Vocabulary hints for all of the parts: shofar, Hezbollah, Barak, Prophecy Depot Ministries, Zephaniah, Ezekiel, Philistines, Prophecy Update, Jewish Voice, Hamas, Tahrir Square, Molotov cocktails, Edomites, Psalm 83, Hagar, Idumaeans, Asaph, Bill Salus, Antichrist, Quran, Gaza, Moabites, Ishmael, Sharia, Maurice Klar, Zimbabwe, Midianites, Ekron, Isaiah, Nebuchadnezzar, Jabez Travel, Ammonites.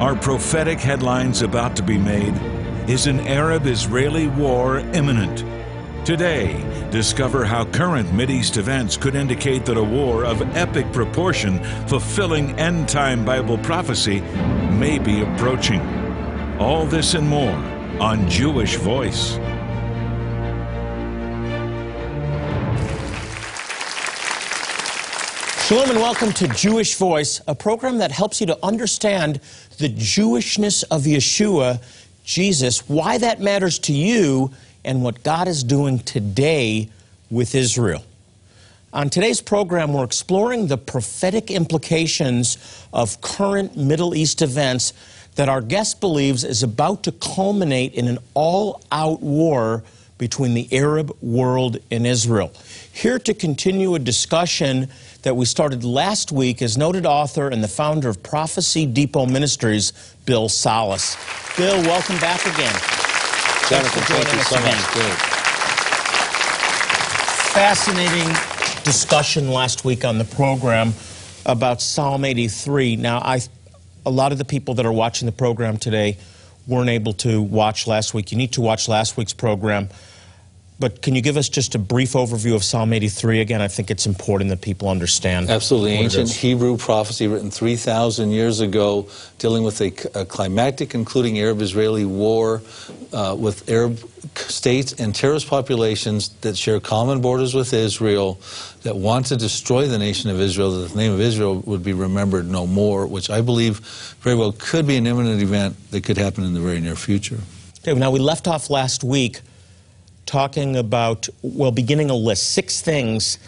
Our prophetic headlines about to be made is an Arab-Israeli war imminent. Today, discover how current Mideast events could indicate that a war of epic proportion, fulfilling end-time Bible prophecy, may be approaching. All this and more on Jewish Voice. Shalom and welcome to Jewish Voice, a program that helps you to understand the Jewishness of Yeshua, Jesus, why that matters to you, and what God is doing today with Israel. On today's program, we're exploring the prophetic implications of current Middle East events that our guest believes is about to culminate in an all-out war between the Arab world and Israel. Here to continue a discussion that we started last week is noted author and the founder of Prophecy Depot Ministries, Bill Salus. Bill, welcome back again. Jonathan, thank you so much. Great. Fascinating discussion last week on the program about Psalm 83. Now, a lot of the people that are watching the program today weren't able to watch last week. You need to watch last week's program. But can you give us just a brief overview of Psalm 83 again? I think it's important that people understand. Absolutely. Ancient Hebrew prophecy written 3,000 years ago, dealing with a climactic, including Arab-Israeli war with Arab states and terrorist populations that share common borders with Israel, that want to destroy the nation of Israel, that the name of Israel would be remembered no more, which I believe very well could be an imminent event that could happen in the very near future. Okay, now we left off last week talking about, well, beginning a list, 6 things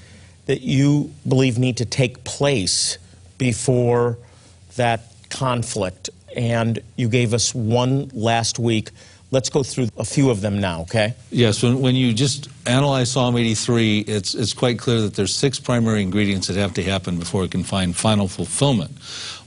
that you believe need to take place before that conflict. And you gave us one last week. Let's go through a few of them now, okay? Yes, when you just analyze Psalm 83, it's quite clear that there's 6 primary ingredients that have to happen before it can find final fulfillment.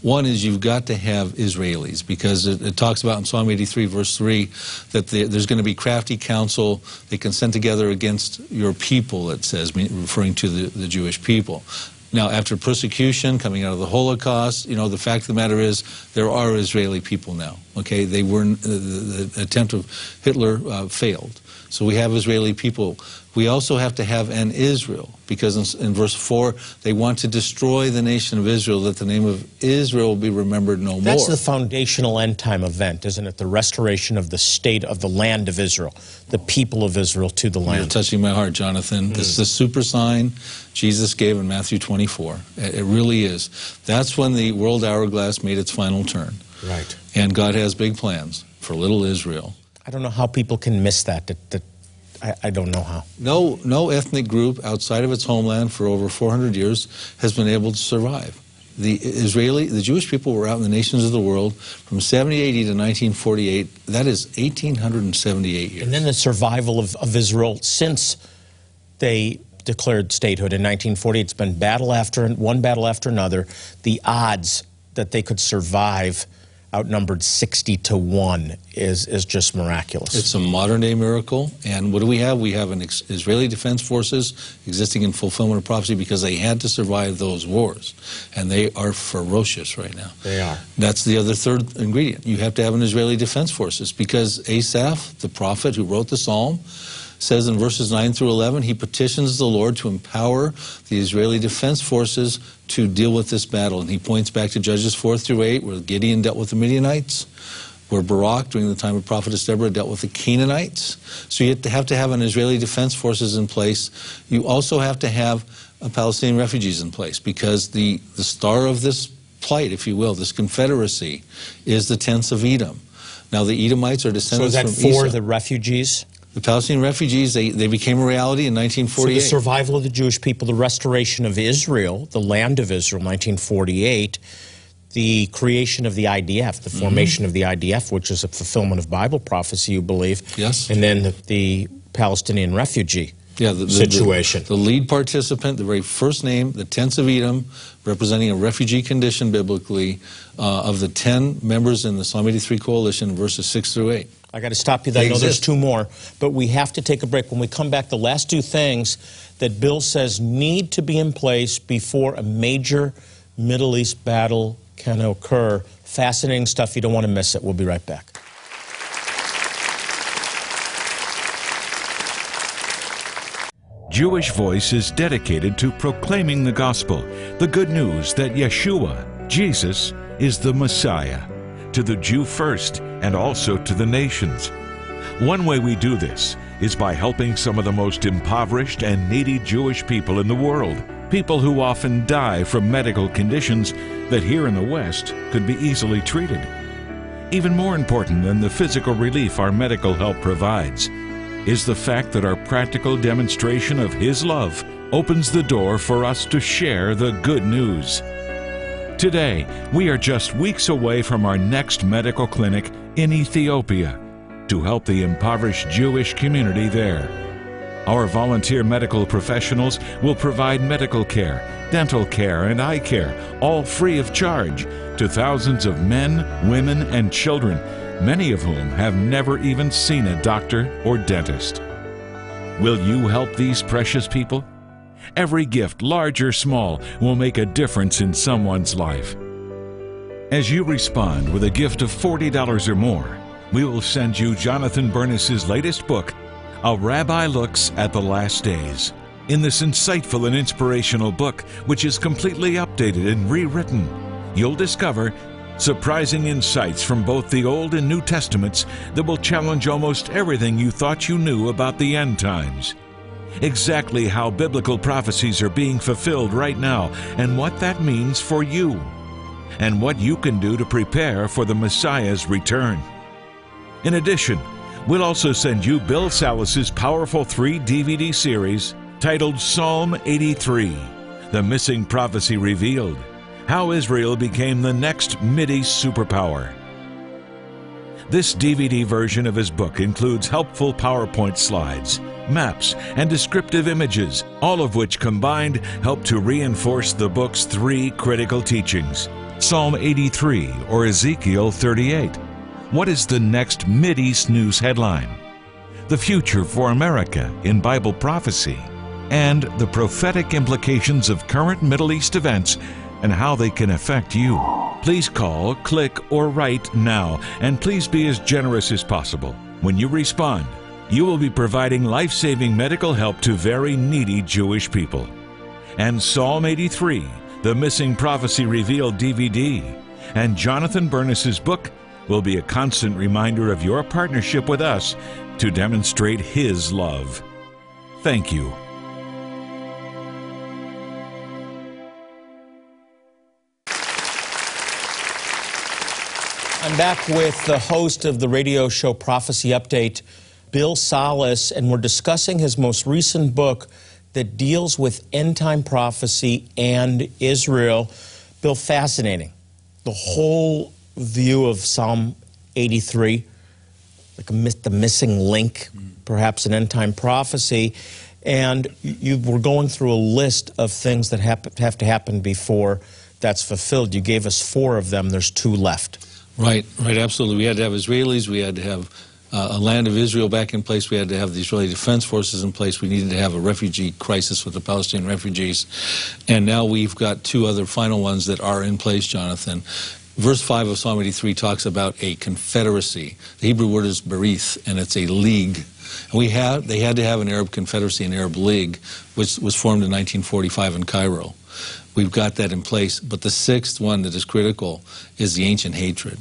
One is you've got to have Israelis, because it talks about in Psalm 83, verse 3, that there's going to be crafty counsel. They consent together against your people, it says, referring to the Jewish people. Now, after persecution, coming out of the Holocaust, you know, the fact of the matter is there are Israeli people now, okay? They were, the attempt of Hitler failed. So we have Israeli people. We also have to have an Israel, because in verse 4, they want to destroy the nation of Israel, that the name of Israel will be remembered no more. That's the foundational end-time event, isn't it? The restoration of the state of the land of Israel, the people of Israel to the land. You're touching my heart, Jonathan. This is the super sign Jesus gave in Matthew 24. It really is. That's when the world hourglass made its final turn. Right. And God has big plans for little Israel. I don't know how people can miss that. I don't know how. No ethnic group outside of its homeland for over 400 years has been able to survive. The Jewish people were out in the nations of the world from 70 AD to 1948. That is 1,878 years. And then the survival of Israel since they declared statehood in 1948. It's been one battle after another. The odds that they could survive outnumbered 60-1 is just miraculous. It's a modern-day miracle. And what do we have? We have an Israeli Defense Forces existing in fulfillment of prophecy because they had to survive those wars. And they are ferocious right now. They are. That's the other third ingredient. You have to have an Israeli Defense Forces because Asaph, the prophet who wrote the psalm, says in verses 9 through 11, he petitions the Lord to empower the Israeli Defense Forces to deal with this battle. And he points back to Judges 4 through 8, where Gideon dealt with the Midianites, where Barak, during the time of Prophetess Deborah, dealt with the Canaanites. So you have to have an Israeli Defense Forces in place. You also have to have Palestinian refugees in place, because the star of this plight, if you will, this confederacy, is the tents of Edom. Now, the Edomites are descendants from Esau. So is that for the refugees? The Palestinian refugees, they became a reality in 1948. So the survival of the Jewish people, the restoration of Israel, the land of Israel, 1948, the creation of the IDF, the formation of the IDF, which is a fulfillment of Bible prophecy, you believe. Yes. And then the Palestinian refugee situation. The lead participant, the very first name, the tents of Edom, representing a refugee condition biblically, of the 10 members in the Psalm 83 coalition, verses 6 through 8. I got to stop you there. I know there's 2 more, but we have to take a break. When we come back, the last 2 things that Bill says need to be in place before a major Middle East battle can occur. Fascinating stuff. You don't want to miss it. We'll be right back. Jewish Voice is dedicated to proclaiming the gospel, the good news that Yeshua, Jesus, is the Messiah, to the Jew first and also to the nations. One way we do this is by helping some of the most impoverished and needy Jewish people in the world, people who often die from medical conditions that here in the West could be easily treated. Even more important than the physical relief our medical help provides is the fact that our practical demonstration of His love opens the door for us to share the good news. Today, we are just weeks away from our next medical clinic in Ethiopia to help the impoverished Jewish community there. Our volunteer medical professionals will provide medical care, dental care, and eye care, all free of charge, to thousands of men, women, and children, many of whom have never even seen a doctor or dentist. Will you help these precious people? Every gift, large or small, will make a difference in someone's life. As you respond with a gift of $40 or more, we will send you Jonathan Bernis' latest book, A Rabbi Looks at the Last Days. In this insightful and inspirational book, which is completely updated and rewritten, you'll discover surprising insights from both the Old and New Testaments that will challenge almost everything you thought you knew about the end times. Exactly how biblical prophecies are being fulfilled right now, and what that means for you, and what you can do to prepare for the Messiah's return. In addition, we'll also send you Bill Salus' powerful 3-DVD series titled Psalm 83, The Missing Prophecy Revealed: How Israel Became the Next Mideast Superpower. This DVD version of his book includes helpful PowerPoint slides, maps, and descriptive images, all of which combined help to reinforce the book's three critical teachings: Psalm 83 or Ezekiel 38. What is the next Mideast news headline? The future for America in Bible prophecy, and the prophetic implications of current Middle East events and how they can affect you. Please call, click, or write now, and please be as generous as possible. When you respond, you will be providing life-saving medical help to very needy Jewish people. And Psalm 83, The Missing Prophecy Revealed DVD, and Jonathan Bernis' book will be a constant reminder of your partnership with us to demonstrate His love. Thank you. I'm back with the host of the radio show Prophecy Update, Bill Salus, and we're discussing his most recent book that deals with end-time prophecy and Israel. Bill, fascinating. The whole view of Psalm 83, like the missing link, perhaps an end-time prophecy, and you were going through a list of things that have to happen before that's fulfilled. You gave us 4 of them. There's 2 left. Right, absolutely. We had to have Israelis. We had to have a land of Israel back in place. We had to have the Israeli Defense Forces in place. We needed to have a refugee crisis with the Palestinian refugees. And now we've got 2 other final ones that are in place, Jonathan. Verse 5 of Psalm 83 talks about a confederacy. The Hebrew word is berith, and it's a league. They had to have an Arab confederacy, an Arab league, which was formed in 1945 in Cairo. We've got that in place. But the 6th one that is critical is the ancient hatred.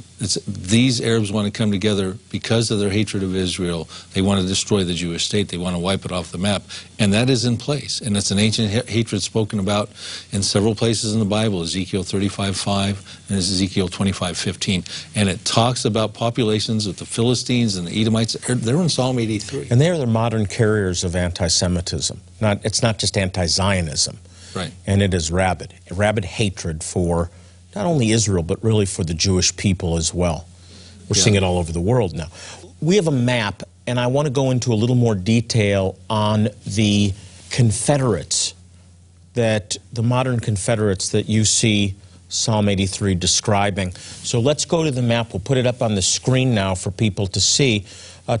These Arabs want to come together because of their hatred of Israel. They want to destroy the Jewish state. They want to wipe it off the map. And that is in place. And it's an ancient hatred spoken about in several places in the Bible, Ezekiel 35:5 and Ezekiel 25:15. And it talks about populations of the Philistines and the Edomites. They're in Psalm 83. And they're the modern carriers of anti-Semitism. It's not just anti-Zionism. Right. And it is rabid hatred for not only Israel, but really for the Jewish people as well. We're seeing it all over the world now. We have a map, and I want to go into a little more detail on the Confederates, the modern Confederates that you see Psalm 83 describing. So let's go to the map. We'll put it up on the screen now for people to see.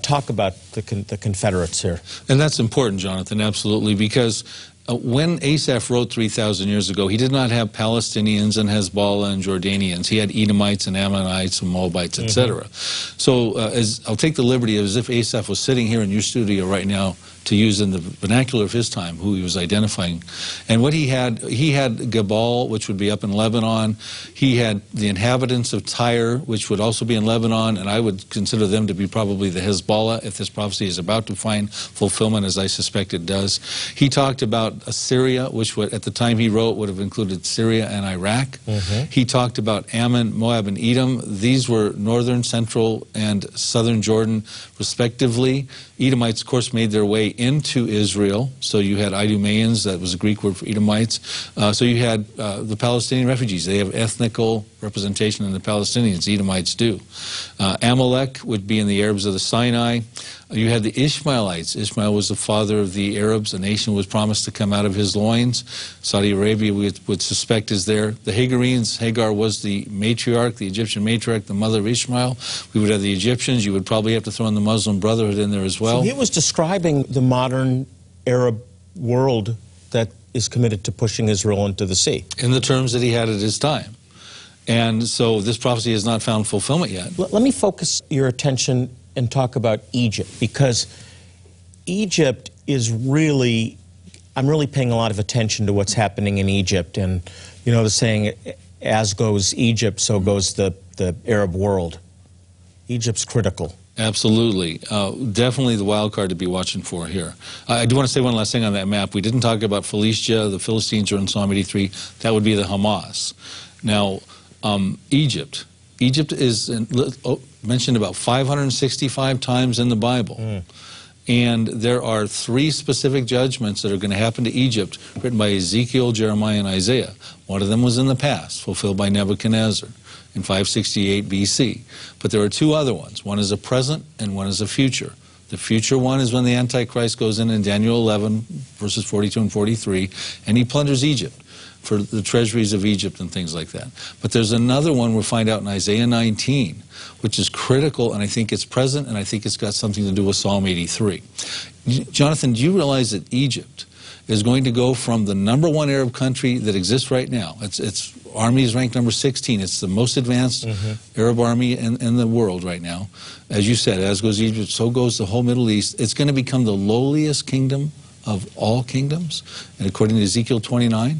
Talk about the Confederates here. And that's important, Jonathan, absolutely, because When Asaph wrote 3,000 years ago, he did not have Palestinians and Hezbollah and Jordanians. He had Edomites and Ammonites and Moabites, etc. So I'll take the liberty as if Asaph was sitting here in your studio right now to use in the vernacular of his time who he was identifying. And what he had Gebal, which would be up in Lebanon. He had the inhabitants of Tyre, which would also be in Lebanon, and I would consider them to be probably the Hezbollah if this prophecy is about to find fulfillment, as I suspect it does. He talked about Assyria, which would, at the time he wrote, would have included Syria and Iraq. He talked about Ammon, Moab, and Edom. These were northern, central, and southern Jordan, respectively. Edomites, of course, made their way into Israel. So you had Idumaeans, that was a Greek word for Edomites. So you had the Palestinian refugees. They have ethnical representation in the Palestinians. Edomites do. Amalek would be in the Arabs of the Sinai. You had the Ishmaelites. Ishmael was the father of the Arabs. A nation was promised to come out of his loins. Saudi Arabia, we would suspect, is there. The Hagarenes. Hagar was the matriarch, the Egyptian matriarch, the mother of Ishmael. We would have the Egyptians. You would probably have to throw in the Muslim Brotherhood in there as well. So he was describing the modern Arab world that is committed to pushing Israel into the sea. In the terms that he had at his time. And so this prophecy has not found fulfillment yet. Let me focus your attention and talk about Egypt, because Egypt is really, I'm really paying a lot of attention to what's happening in Egypt. And you know the saying, as goes Egypt, so goes the Arab world. Egypt's critical. Absolutely. Definitely the wild card to be watching for here. I do want to say one last thing on that map. We didn't talk about Philistia. The Philistines are in Psalm 83. That would be the Hamas. Now, Egypt. Egypt is mentioned about 565 times in the Bible. And there are three specific judgments that are going to happen to Egypt, written by Ezekiel, Jeremiah, and Isaiah. One of them was in the past, fulfilled by Nebuchadnezzar in 568 BC. But there are two other ones. One is a present and one is a future. The future one is when the Antichrist goes in Daniel 11, verses 42 and 43, and he plunders Egypt for the treasuries of Egypt and things like that. But there's another one we'll find out in Isaiah 19, which is critical, and I think it's present, and I think it's got something to do with Psalm 83. Jonathan, do you realize that Egypt is going to go from the #1 Arab country that exists right now? Its army is ranked number 16. It's the most advanced Arab army in the world right now. As you said, as goes Egypt, so goes the whole Middle East. It's going to become the lowliest kingdom of all kingdoms, and according to Ezekiel 29,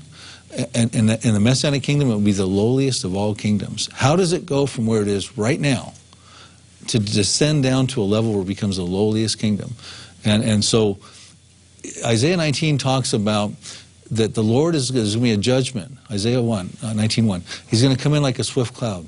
and in the Messianic kingdom, it will be the lowliest of all kingdoms. How does it go from where it is right now to descend down to a level where it becomes the lowliest kingdom? And so Isaiah 19 talks about that the Lord is going to be a judgment. Isaiah 19:1. He's going to come in like a swift cloud.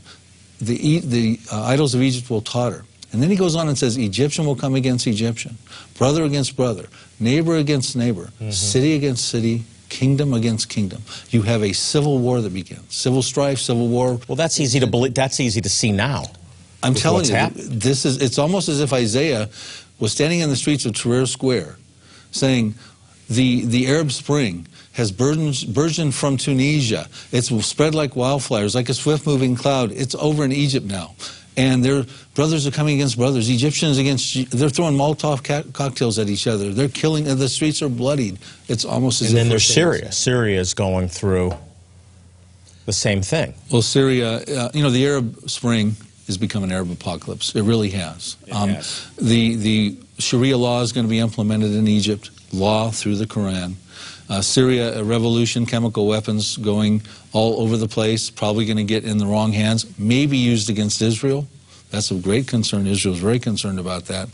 The idols of Egypt will totter. And then he goes on and says, Egyptian will come against Egyptian, brother against brother, neighbor against neighbor, city against city, kingdom against kingdom. You have a civil war that begins. Civil strife, civil war. Well, that's easy to believe. That's easy to see now. I'm telling you, this is, it's almost as if Isaiah was standing in the streets of Tahrir Square saying, the Arab Spring has burgeoned from Tunisia. It's spread like wildfires, like a swift-moving cloud. It's over in Egypt now. And their brothers are coming against brothers, Egyptians against, they're throwing Molotov cocktails at each other. They're killing, and the streets are bloodied. It's almost as if... And then there's Syria. Syria is going through the same thing. Well, Syria, you know, the Arab Spring has become an Arab apocalypse. It really has. It has. The Sharia law is going to be implemented in Egypt, law through the Quran. Syria, a revolution, chemical weapons going all over the place, probably going to get in the wrong hands, maybe used against Israel. That's a great concern. Israel's very concerned about that.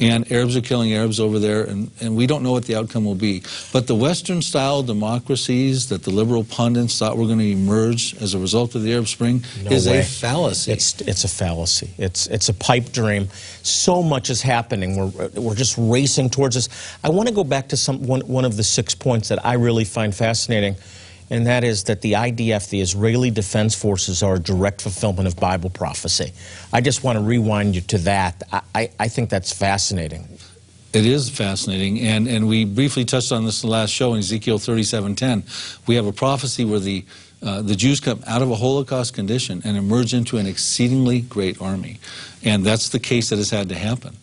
And Arabs are killing Arabs over there, and we don't know what the outcome will be. But the Western-style democracies that the liberal pundits thought were going to emerge as a result of the Arab Spring is a fallacy. It's a fallacy. It's a pipe dream. So much is happening. We're just racing towards this. I want to go back to one of the 6 points that I really find fascinating, and that is that the IDF, the Israeli Defense Forces, are a direct fulfillment of Bible prophecy. I just want to rewind you to that. I think that's fascinating. It is fascinating, and we briefly touched on this in the last show in Ezekiel 37:10. We have a prophecy where the Jews come out of a Holocaust condition and emerge into an exceedingly great army. And that's the case that has had to happen.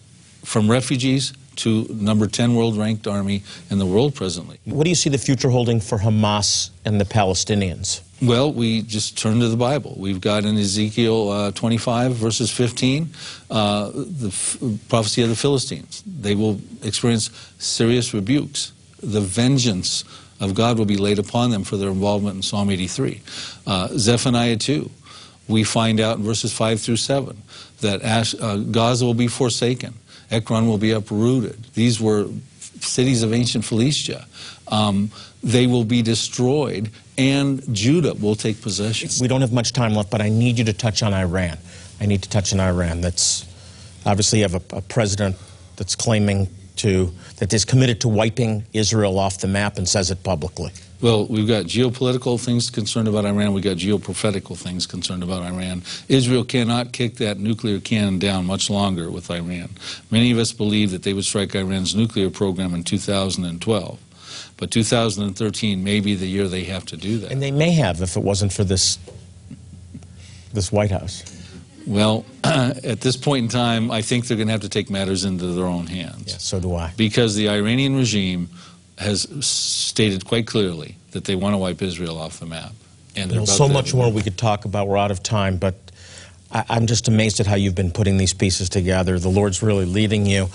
From refugees to number 10 world ranked army in the world presently. What do you see the future holding for Hamas and the Palestinians? Well, we just turn to the Bible. We've got in Ezekiel 25, verses 15, the prophecy of the Philistines. They will experience serious rebukes. The vengeance of God will be laid upon them for their involvement in Psalm 83. Zephaniah 2, we find out in verses 5 through 7 that Gaza will be forsaken. Ekron will be uprooted. These were cities of ancient Philistia. They will be destroyed, and Judah will take possession. We don't have much time left, but I need you to touch on Iran. I need to touch on Iran. That's obviously you have a president that's claiming to, that is committed to wiping Israel off the map and says it publicly. Well, we've got geopolitical things concerned about Iran. We've got geoprophetical things concerned about Iran. Israel cannot kick that nuclear can down much longer with Iran. Many of us believe that they would strike Iran's nuclear program in 2012. But 2013 may be the year they have to do that. And they may have if it wasn't for this White House. Well, at this point in time, I think they're going to have to take matters into their own hands. Yeah, so do I. Because the Iranian regime has stated quite clearly that they want to wipe Israel off the map. And there's so much more we could talk about. We're out of time, but I'm just amazed at how you've been putting these pieces together. The Lord's really leading you.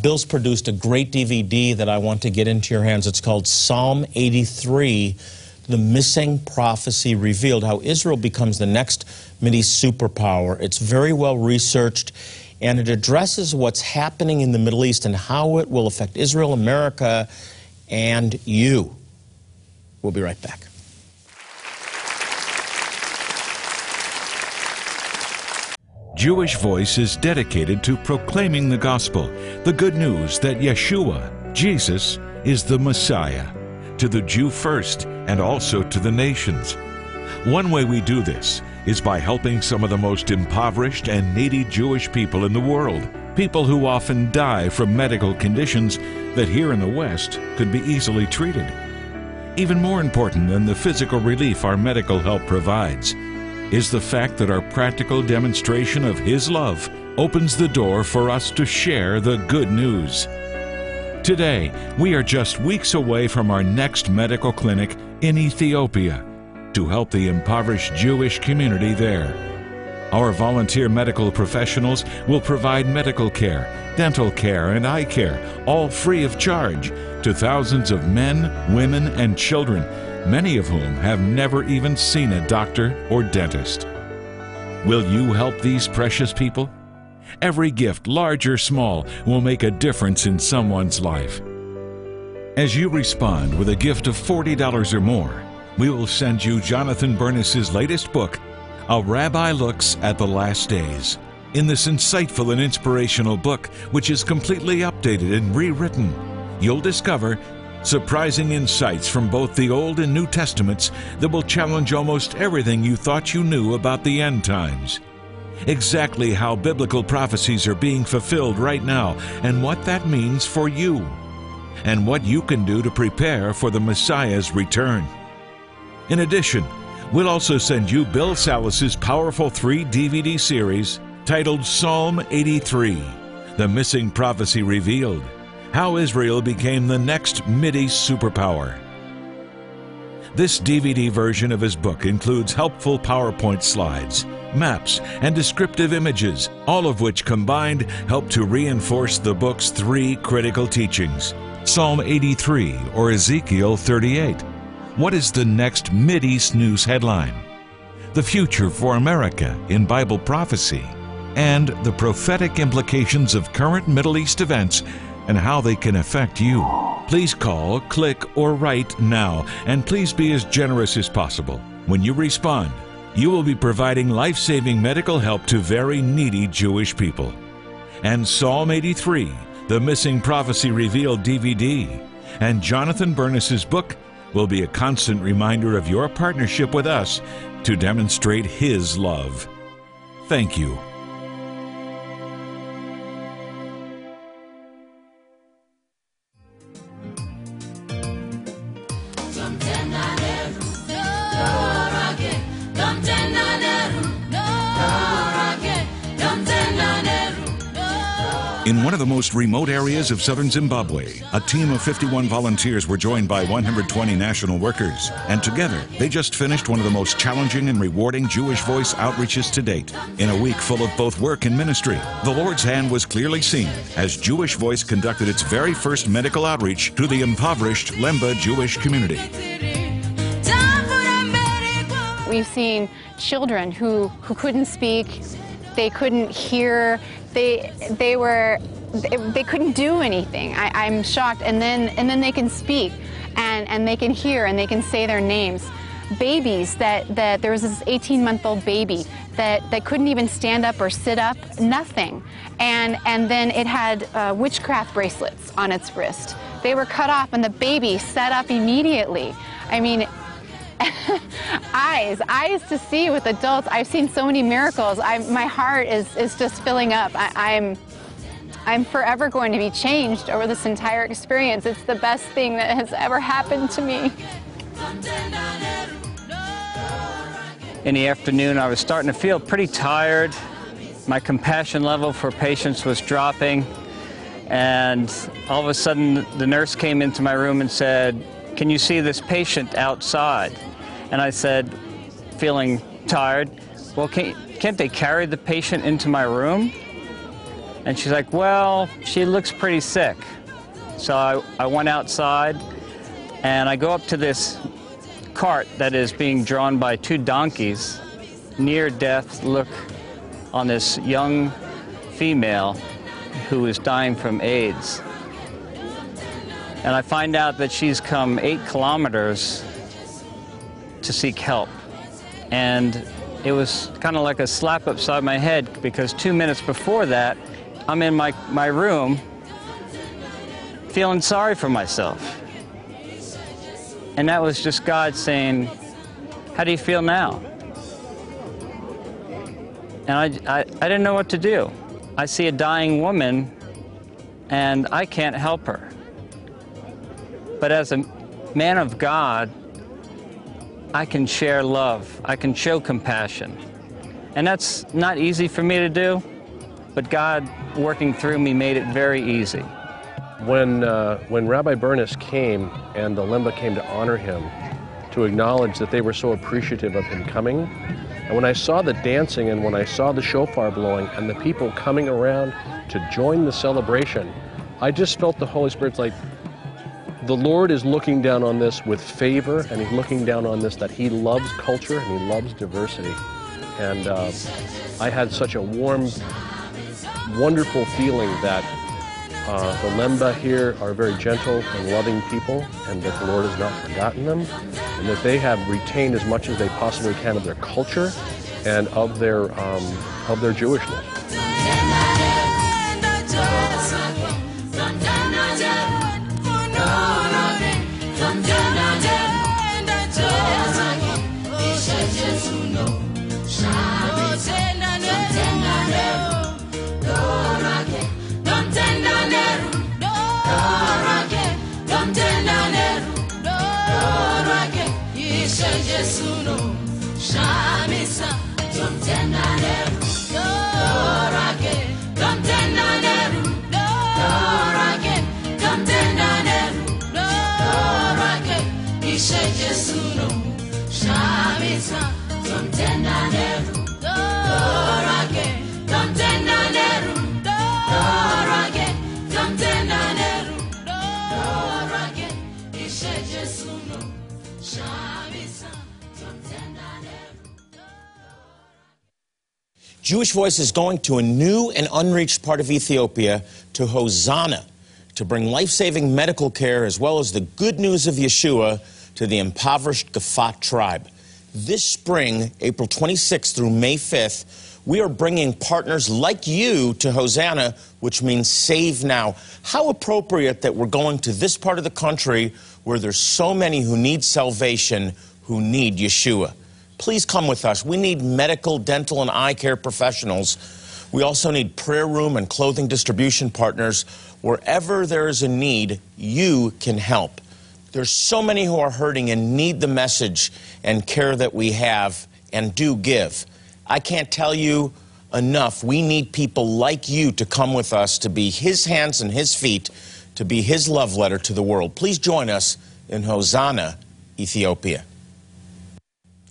Bill's produced a great DVD that I want to get into your hands. It's called Psalm 83, The Missing Prophecy Revealed, How Israel Becomes the Next Mideast Superpower. It's very well researched, and it addresses what's happening in the Middle East and how it will affect Israel, America, and you. We'll be right back. Jewish Voice is dedicated to proclaiming the gospel, the good news that Yeshua, Jesus, is the Messiah, to the Jew first and also to the nations. One way we do this is by helping some of the most impoverished and needy Jewish people in the world, people who often die from medical conditions that here in the West could be easily treated. Even more important than the physical relief our medical help provides is the fact that our practical demonstration of His love opens the door for us to share the good news. Today, we are just weeks away from our next medical clinic in Ethiopia to help the impoverished Jewish community there. Our volunteer medical professionals will provide medical care, dental care, and eye care, all free of charge, to thousands of men, women, and children, many of whom have never even seen a doctor or dentist. Will you help these precious people? Every gift, large or small, will make a difference in someone's life. As you respond with a gift of $40 or more, we will send you Jonathan Bernis' latest book, A Rabbi Looks at the Last Days. In this insightful and inspirational book, which is completely updated and rewritten, you'll discover surprising insights from both the Old and New Testaments that will challenge almost everything you thought you knew about the end times. Exactly how biblical prophecies are being fulfilled right now, and what that means for you, and what you can do to prepare for the Messiah's return. In addition, we'll also send you Bill Salus' powerful 3-DVD series titled Psalm 83, The Missing Prophecy Revealed, How Israel Became the Next Mideast Superpower. This DVD version of his book includes helpful PowerPoint slides, maps, and descriptive images, all of which combined help to reinforce the book's three critical teachings: Psalm 83 or Ezekiel 38. What is the next Mideast news headline? The future for America in Bible prophecy, and the prophetic implications of current Middle East events and how they can affect you. Please call, click, or write now, and please be as generous as possible. When you respond, you will be providing life-saving medical help to very needy Jewish people. And Psalm 83, The Missing Prophecy Revealed DVD, and Jonathan Bernis' book will be a constant reminder of your partnership with us to demonstrate His love. Thank you. In In one of the most remote areas of southern Zimbabwe, a team of 51 volunteers were joined by 120 national workers, and together they just finished one of the most challenging and rewarding Jewish Voice outreaches to date. In a week full of both work and ministry, the Lord's hand was clearly seen as Jewish Voice conducted its very first medical outreach to the impoverished Lemba Jewish community. We've seen children who couldn't speak, they couldn't hear, they couldn't do anything. I'm shocked. And then they can speak, and they can hear, and they can say their names. Babies that there was this 18-month-old baby that couldn't even stand up or sit up, nothing. And then it had witchcraft bracelets on its wrist. They were cut off, and the baby sat up immediately. I mean. Eyes to see with adults. I've seen so many miracles. My heart is just filling up. I'm forever going to be changed over this entire experience. It's the best thing that has ever happened to me. In the afternoon, I was starting to feel pretty tired. My compassion level for patients was dropping, and all of a sudden, the nurse came into my room and said, "Can you see this patient outside?" And I said, feeling tired, "Well, can't they carry the patient into my room?" And she's like, "Well, she looks pretty sick." So I went outside, and I go up to this cart that is being drawn by two donkeys, near death look on this young female who is dying from AIDS. And I find out that she's come 8 kilometers to seek help. And it was kind of like a slap upside my head, because 2 minutes before that, I'm in my room feeling sorry for myself. And that was just God saying, "How do you feel now?" And I didn't know what to do. I see a dying woman, and I can't help her. But as a man of God, I can share love, I can show compassion. And that's not easy for me to do, but God working through me made it very easy. When Rabbi Bernis came and the Lemba came to honor him, to acknowledge that they were so appreciative of him coming, and when I saw the dancing and when I saw the shofar blowing and the people coming around to join the celebration, I just felt the Holy Spirit's like, the Lord is looking down on this with favor, and He's looking down on this that He loves culture and He loves diversity. And I had such a warm, wonderful feeling that the Lemba here are very gentle and loving people, and that the Lord has not forgotten them, and that they have retained as much as they possibly can of their culture and of their Jewishness. Jewish Voice is going to a new and unreached part of Ethiopia, to Hosanna, to bring life-saving medical care as well as the good news of Yeshua to the impoverished Gafat tribe. This spring, April 26th through May 5th, we are bringing partners like you to Hosanna, which means save now. How appropriate that we're going to this part of the country where there's so many who need salvation, who need Yeshua. Please come with us. We need medical, dental, and eye care professionals. We also need prayer room and clothing distribution partners. Wherever there is a need, you can help. There's so many who are hurting and need the message and care that we have, and do give. I can't tell you enough. We need people like you to come with us, to be his hands and his feet, to be his love letter to the world. Please join us in Hosanna, Ethiopia.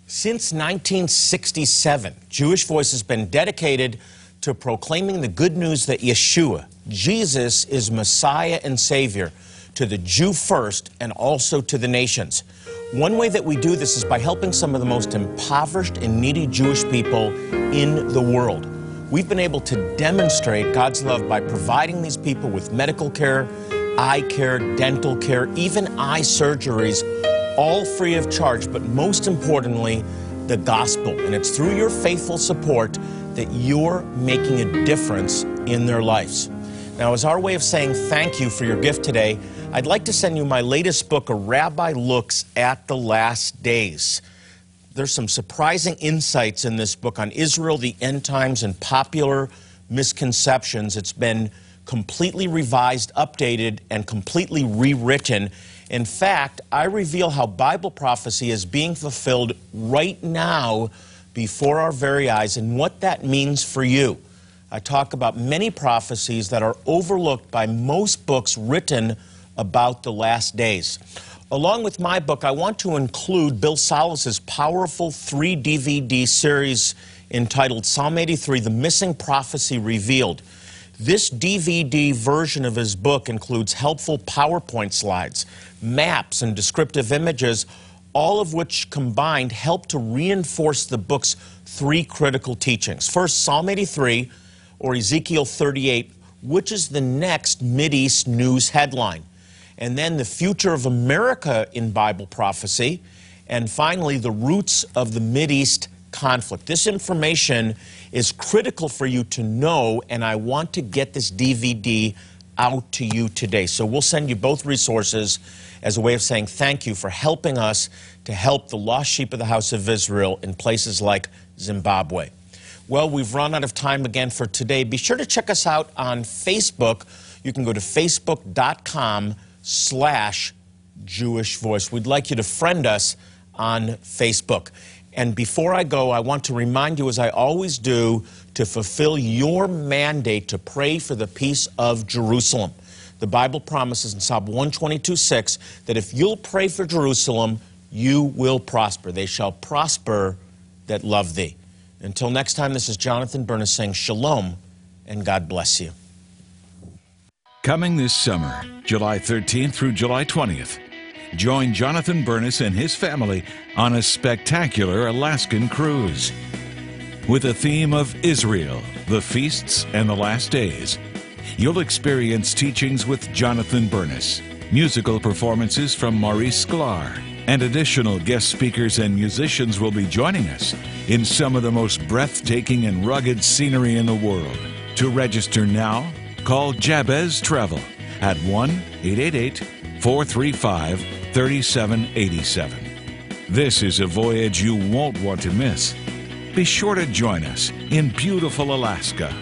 Since 1967, Jewish Voice has been dedicated to proclaiming the good news that Yeshua, Jesus, is Messiah and Savior to the Jew first and also to the nations. One way that we do this is by helping some of the most impoverished and needy Jewish people in the world. We've been able to demonstrate God's love by providing these people with medical care, eye care, dental care, even eye surgeries, all free of charge, but most importantly, the gospel. And it's through your faithful support that you're making a difference in their lives. Now, as our way of saying thank you for your gift today, I'd like to send you my latest book, A Rabbi Looks at the Last Days. There's some surprising insights in this book on Israel, the end times, and popular misconceptions. It's been completely revised, updated, and completely rewritten. In fact, I reveal how Bible prophecy is being fulfilled right now before our very eyes and what that means for you. I talk about many prophecies that are overlooked by most books written about the last days. Along with my book, I want to include Bill Salus's powerful 3-DVD series entitled Psalm 83, The Missing Prophecy Revealed. This DVD version of his book includes helpful PowerPoint slides, maps, and descriptive images, all of which combined help to reinforce the book's three critical teachings. First, Psalm 83, or Ezekiel 38, which is the next Mideast news headline. And then the future of America in Bible prophecy, and finally the roots of the Mideast conflict. This information is critical for you to know, and I want to get this DVD out to you today. So we'll send you both resources as a way of saying thank you for helping us to help the lost sheep of the house of Israel in places like Zimbabwe. Well, we've run out of time again for today. Be sure to check us out on Facebook. You can go to facebook.com/Jewish Voice. We'd like you to friend us on Facebook. And before I go, I want to remind you, as I always do, to fulfill your mandate to pray for the peace of Jerusalem. The Bible promises in Psalm 122:6 that if you'll pray for Jerusalem, you will prosper. They shall prosper that love thee. Until next time, this is Jonathan Bernis saying shalom and God bless you. Coming this summer, July 13th through July 20th, join Jonathan Bernis and his family on a spectacular Alaskan cruise with a theme of Israel, the feasts, and the last days. You'll experience teachings with Jonathan Bernis, musical performances from Maurice Klar, and additional guest speakers and musicians will be joining us in some of the most breathtaking and rugged scenery in the world. To register now, call Jabez Travel at 1-888-435-3787. This is a voyage you won't want to miss. Be sure to join us in beautiful Alaska.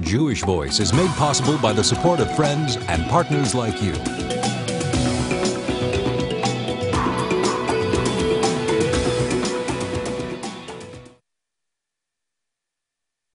Jewish Voice is made possible by the support of friends and partners like you.